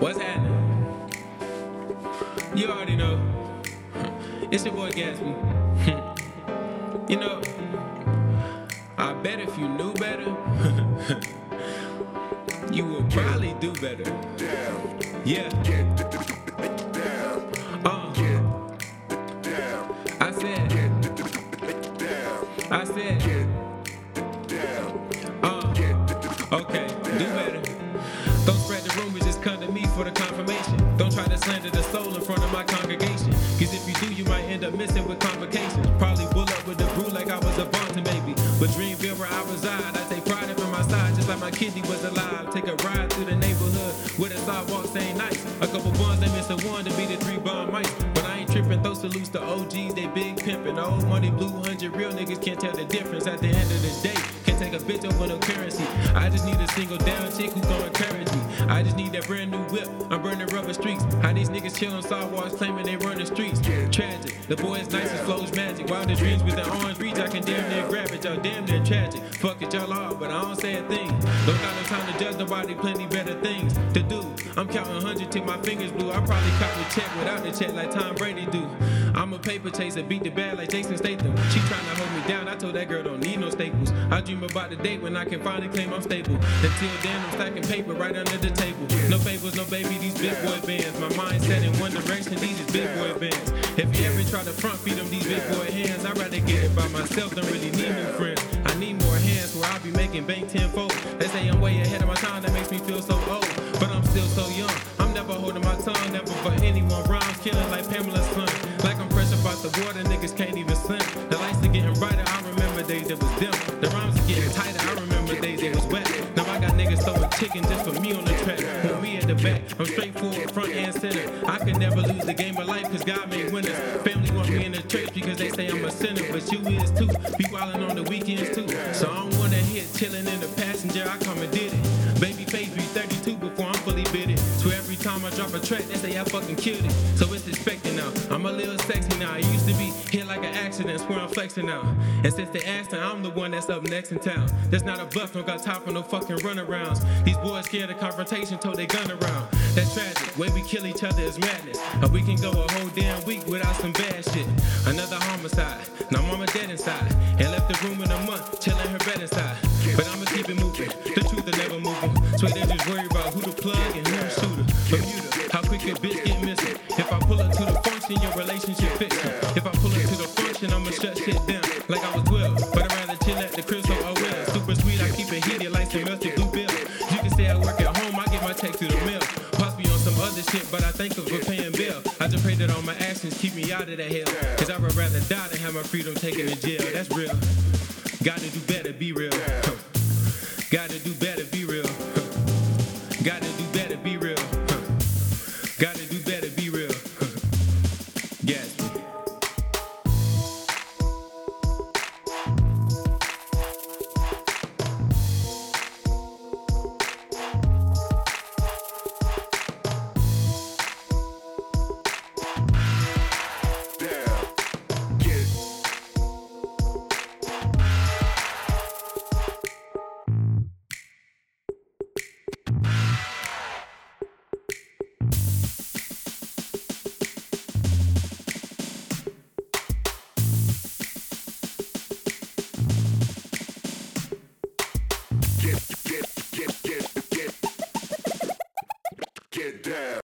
What's happening? You already know. It's your boy Gatsby. You know, I bet if you knew better, you would probably do better. Yeah. I said, okay, do better. Don't spread the rumors, just come to me for the confirmation. Don't try to slander the soul in front of my congregation, cause if you do, you might end up missing with convocations. Probably pull up with the brew like I was a Bonton baby, but Dreamville where I reside, I take pride in my side, just like my kidney was alive. Take a ride through the neighborhood where the sidewalks ain't nice. A couple buns, they miss a one to be the three bun mice. Trippin', throw salutes to OGs, they big pimpin'. Old money, blue 100, real niggas can't tell the difference. At the end of the day, can't take a bitch over no currency. I just need a single down chick who gon' encourage me. I just need that brand new whip, I'm burning rubber streaks. How these niggas chill on sidewalks claiming they run the streets. Tragic, the boy's nice as flows magic. Wild the dreams with the orange reach, I can damn near grab it. Y'all damn near tragic, fuck it, y'all are, but I don't say a thing. Don't got no time to judge nobody, plenty better things to do. I'm counting 100 till my fingers blue. I probably cop the check without the check like Tom Brady do. I'm a paper chaser, beat the bag like Jason Statham. She tryna hold me down, I told that girl don't need no staples. I dream about the day when I can finally claim I'm stable. Until then, I'm stacking paper right under the table. No fables, no baby, these big boy bands. My mindset in one direction, these is big boy bands. If you ever try to front feed them these big boy hands, I'd rather get it by myself, don't really need new friends. I need more hands where I'll be making bank tenfold. They say I'm way ahead of my time, that makes me feel so old. But I'm still so young, I'm never holding my tongue. Never for anyone, rhymes killing like Pamela's son. Like I'm fresh about the water, niggas can't even swim. The lights are getting brighter, I remember days that was dim. The rhymes are getting tighter, I remember days that was wet. Now I got niggas throwing chicken just for me on the track. With me at the back, I'm straight forward, front and center. I can never lose the game of life, cause God made winners. Family want me in the church because they say I'm a sinner. But you is too, be wildin' on the weekends too. So I don't wanna hear chillin' in the passenger, I come and did it. Baby face be 32 before I'm fully bitted. So every time I drop a track, they say I fucking killed it. So it's expected now, I'm a little sexy now. I used to be hit like an accident, swear I'm flexing now. And since they asked her, I'm the one that's up next in town. That's not a bluff, don't got time for no fucking runarounds. These boys scared of confrontation, told they gun around. That's tragic, way we kill each other is madness. And we can go a whole damn week without some bad shit. Another homicide, now mama dead inside. And left the room in a month, chilling her bed inside. But I'ma keep it moving, the truth is never moving. So they just worry about who to plug and who to shoot her. Bermuda, how quick a bitch get missing. If I pull up to the function, your relationship fixing. If I pull up to the function, I'ma shut shit down like I was 12. But I'd rather chill at the crib, so oh well. Super sweet, I keep it heated like some melted blue bill. You can say I work at home, I get my text through the mail. Possibly on some other shit, but I think of a paying bill. I just pray that all my actions keep me out of that hell. Cause I would rather die than have my freedom taken to jail. That's real. Gotta do better, be real. Gotta do better, be real. Gotta do better, be real. Gotta do better, be real. Yes. Get down.